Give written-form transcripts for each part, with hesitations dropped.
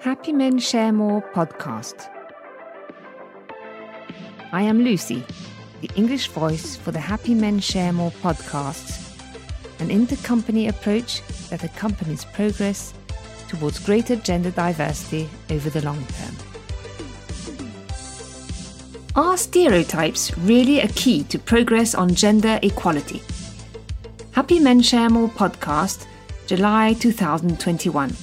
Happy Men Share More podcast. I am Lucy, the English voice for the Happy Men Share More podcasts, an intercompany approach that accompanies progress towards greater gender diversity over the long term. Are stereotypes really a key to progress on gender equality? Happy Men Share More podcast, July 2021.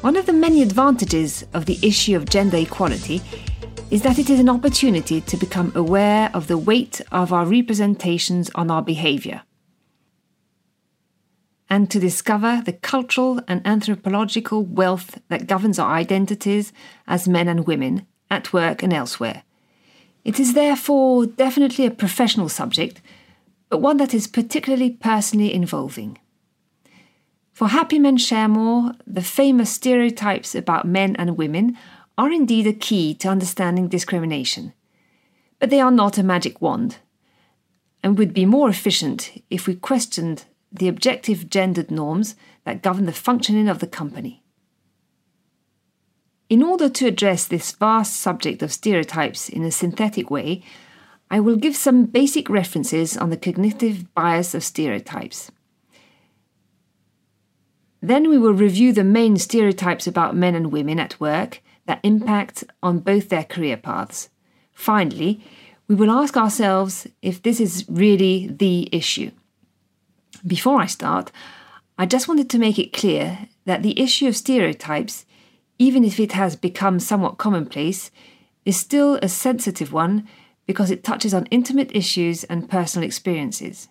One of the many advantages of the issue of gender equality is that it is an opportunity to become aware of the weight of our representations on our behaviour, and to discover the cultural and anthropological wealth that governs our identities as men and women, at work and elsewhere. It is therefore definitely a professional subject, but one that is particularly personally involving. For Happy Men Share More, the famous stereotypes about men and women are indeed a key to understanding discrimination. But they are not a magic wand, and would be more efficient if we questioned the objective gendered norms that govern the functioning of the company. In order to address this vast subject of stereotypes in a synthetic way, I will give some basic references on the cognitive bias of stereotypes. Then we will review the main stereotypes about men and women at work that impact on both their career paths. Finally, we will ask ourselves if this is really the issue. Before I start, I just wanted to make it clear that the issue of stereotypes, even if it has become somewhat commonplace, is still a sensitive one because it touches on intimate issues and personal experiences.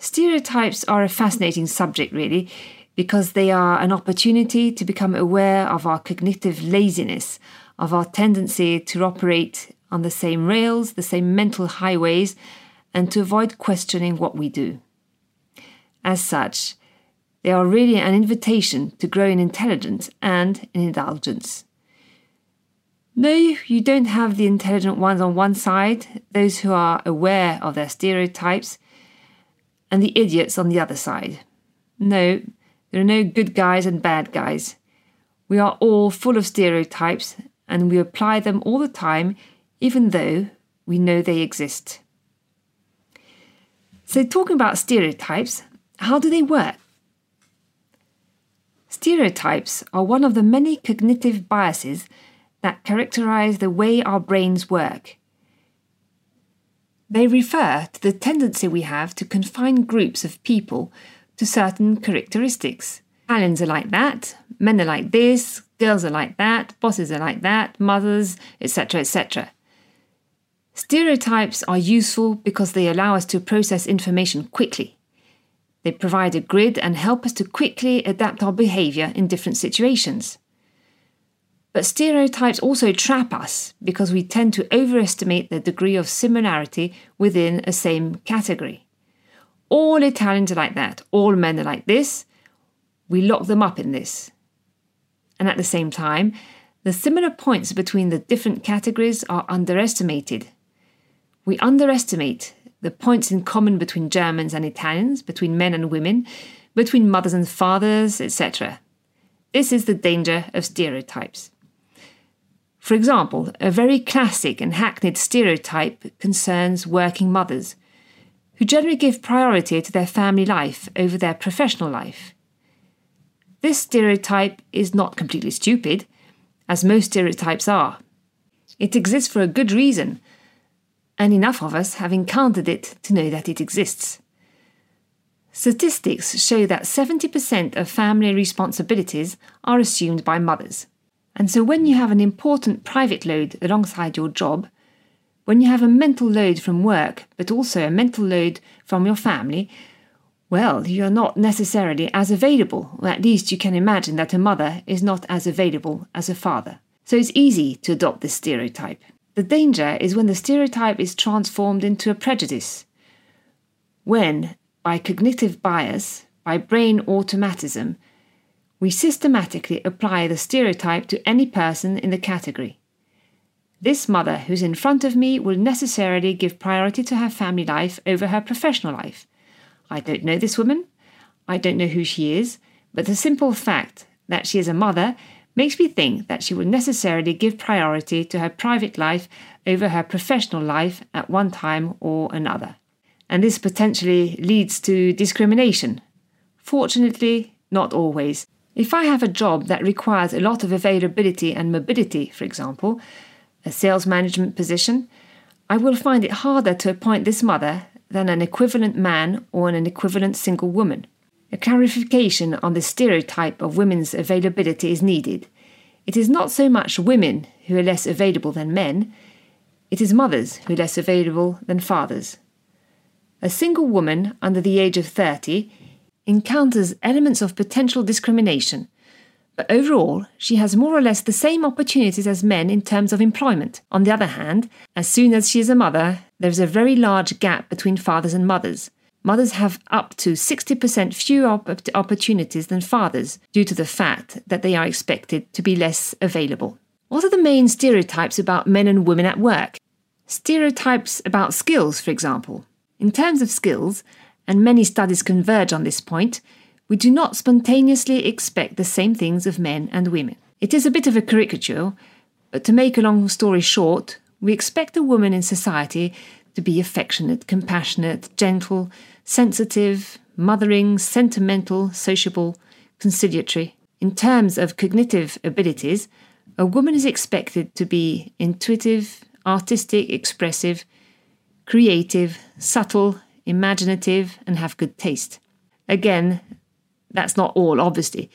Stereotypes are a fascinating subject, really, because they are an opportunity to become aware of our cognitive laziness, of our tendency to operate on the same rails, the same mental highways, and to avoid questioning what we do. As such, they are really an invitation to grow in intelligence and in indulgence. No, you don't have the intelligent ones on one side, those who are aware of their stereotypes, and the idiots on the other side. No, there are no good guys and bad guys. We are all full of stereotypes, and we apply them all the time, even though we know they exist. So, talking about stereotypes, how do they work? Stereotypes are one of the many cognitive biases that characterize the way our brains work. They refer to the tendency we have to confine groups of people to certain characteristics. Italians are like that, men are like this, girls are like that, bosses are like that, mothers, etc., etc. Stereotypes are useful because they allow us to process information quickly. They provide a grid and help us to quickly adapt our behaviour in different situations. But stereotypes also trap us because we tend to overestimate the degree of similarity within a same category. All Italians are like that. All men are like this. We lock them up in this. And at the same time, the similar points between the different categories are underestimated. We underestimate the points in common between Germans and Italians, between men and women, between mothers and fathers, etc. This is the danger of stereotypes. For example, a very classic and hackneyed stereotype concerns working mothers, who generally give priority to their family life over their professional life. This stereotype is not completely stupid, as most stereotypes are. It exists for a good reason, and enough of us have encountered it to know that it exists. Statistics show that 70% of family responsibilities are assumed by mothers. And so when you have an important private load alongside your job, when you have a mental load from work, but also a mental load from your family, well, you are not necessarily as available, or at least you can imagine that a mother is not as available as a father. So it's easy to adopt this stereotype. The danger is when the stereotype is transformed into a prejudice. When, by cognitive bias, by brain automatism, we systematically apply the stereotype to any person in the category. This mother who's in front of me will necessarily give priority to her family life over her professional life. I don't know this woman. I don't know who she is. But the simple fact that she is a mother makes me think that she will necessarily give priority to her private life over her professional life at one time or another. And this potentially leads to discrimination. Fortunately, not always. If I have a job that requires a lot of availability and mobility, for example, a sales management position, I will find it harder to appoint this mother than an equivalent man or an equivalent single woman. A clarification on the stereotype of women's availability is needed. It is not so much women who are less available than men, it is mothers who are less available than fathers. A single woman under the age of 30 encounters elements of potential discrimination, but overall she has more or less the same opportunities as men in terms of employment. On the other hand, as soon as she is a mother, there is a very large gap between fathers and mothers. Mothers have up to 60% fewer opportunities than fathers due to the fact that they are expected to be less available. What are the main stereotypes about men and women at work? Stereotypes about skills, for example. In terms of skills, and many studies converge on this point, we do not spontaneously expect the same things of men and women. It is a bit of a caricature, but to make a long story short, we expect a woman in society to be affectionate, compassionate, gentle, sensitive, mothering, sentimental, sociable, conciliatory. In terms of cognitive abilities, a woman is expected to be intuitive, artistic, expressive, creative, subtle, imaginative, and have good taste. Again, that's not all, obviously,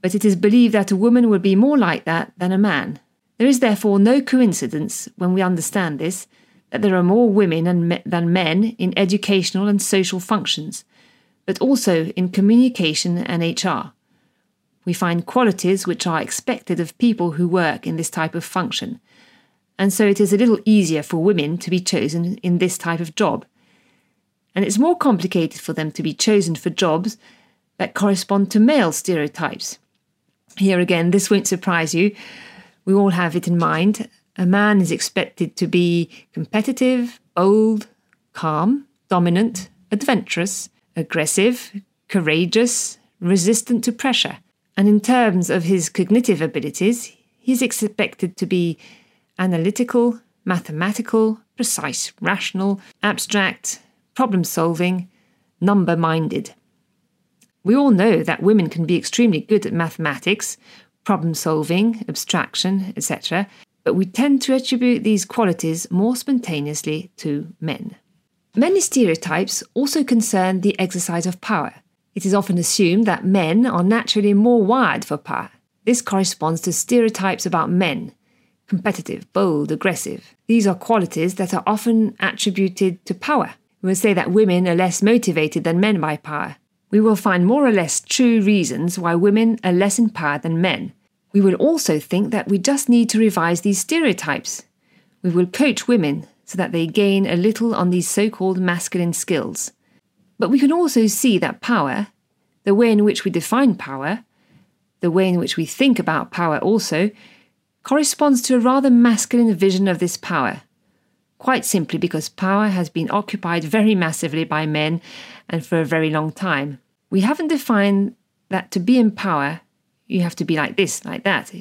but it is believed that a woman would be more like that than a man. There is therefore no coincidence, when we understand this, that there are more women than men in educational and social functions, but also in communication and HR. We find qualities which are expected of people who work in this type of function, and so it is a little easier for women to be chosen in this type of job. And it's more complicated for them to be chosen for jobs that correspond to male stereotypes. Here again, this won't surprise you. We all have it in mind. A man is expected to be competitive, bold, calm, dominant, adventurous, aggressive, courageous, resistant to pressure. And in terms of his cognitive abilities, he's expected to be analytical, mathematical, precise, rational, abstract, problem-solving, number-minded. We all know that women can be extremely good at mathematics, problem-solving, abstraction, etc., but we tend to attribute these qualities more spontaneously to men. Many stereotypes also concern the exercise of power. It is often assumed that men are naturally more wired for power. This corresponds to stereotypes about men: competitive, bold, aggressive. These are qualities that are often attributed to power. We will say that women are less motivated than men by power. We will find more or less true reasons why women are less in power than men. We will also think that we just need to revise these stereotypes. We will coach women so that they gain a little on these so-called masculine skills. But we can also see that power, the way in which we define power, the way in which we think about power also, corresponds to a rather masculine vision of this power. Quite simply because power has been occupied very massively by men and for a very long time. We haven't defined that to be in power, you have to be like this, like that.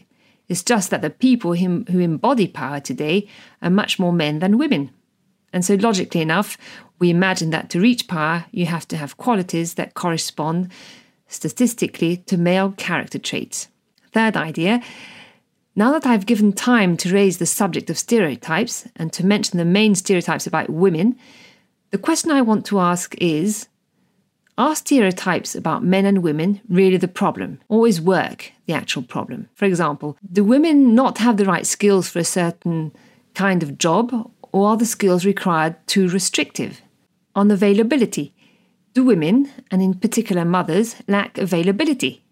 It's just that the people who embody power today are much more men than women. And so logically enough, we imagine that to reach power, you have to have qualities that correspond statistically to male character traits. Third idea. Now that I've given time to raise the subject of stereotypes and to mention the main stereotypes about women, the question I want to ask is, are stereotypes about men and women really the problem, or is work the actual problem? For example, do women not have the right skills for a certain kind of job, or are the skills required too restrictive? On availability, do women, and in particular mothers, lack availability?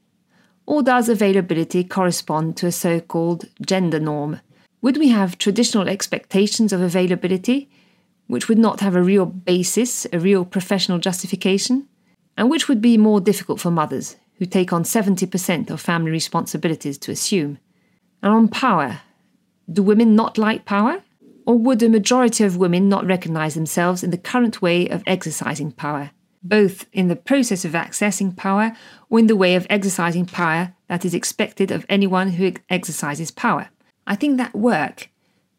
Or does availability correspond to a so-called gender norm? Would we have traditional expectations of availability, which would not have a real basis, a real professional justification, and which would be more difficult for mothers, who take on 70% of family responsibilities to assume? And on power, do women not like power? Or would a majority of women not recognise themselves in the current way of exercising power? both in the process of accessing power or in the way of exercising power that is expected of anyone who exercises power. I think that work,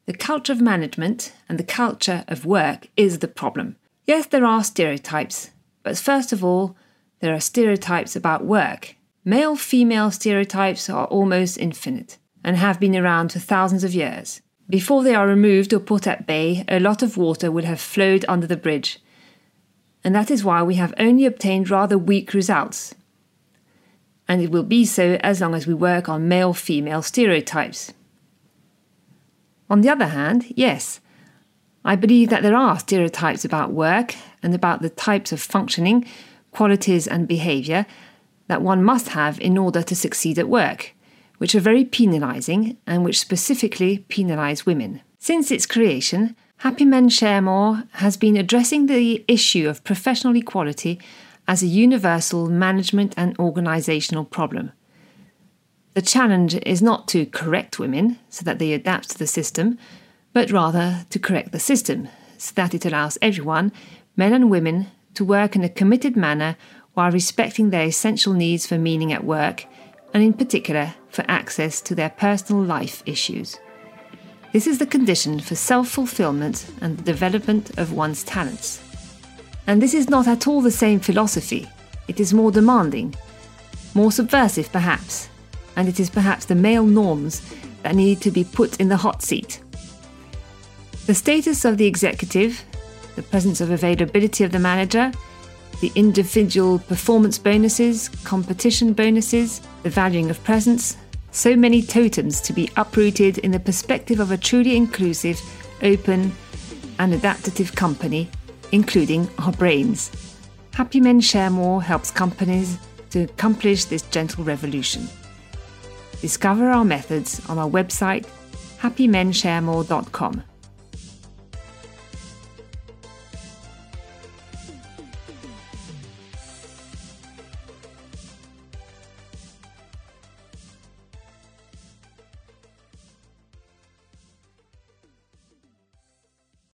the culture of management and the culture of work, is the problem. Yes, there are stereotypes, but first of all, there are stereotypes about work. Male-female stereotypes are almost infinite and have been around for thousands of years. Before they are removed or put at bay, a lot of water would have flowed under the bridge, and that is why we have only obtained rather weak results. And it will be so as long as we work on male-female stereotypes. On the other hand, yes, I believe that there are stereotypes about work and about the types of functioning, qualities and behaviour that one must have in order to succeed at work, which are very penalising and which specifically penalise women. Since its creation, Happy Men Share More has been addressing the issue of professional equality as a universal management and organisational problem. The challenge is not to correct women so that they adapt to the system, but rather to correct the system so that it allows everyone, men and women, to work in a committed manner while respecting their essential needs for meaning at work, and in particular for access to their personal life issues. This is the condition for self-fulfillment and the development of one's talents. And this is not at all the same philosophy. It is more demanding, more subversive perhaps, and it is perhaps the male norms that need to be put in the hot seat. The status of the executive, the presence of availability of the manager, the individual performance bonuses, competition bonuses, the valuing of presence, so many totems to be uprooted in the perspective of a truly inclusive, open and adaptive company, including our brains. Happy Men Share More helps companies to accomplish this gentle revolution. Discover our methods on our website happymensharemore.com.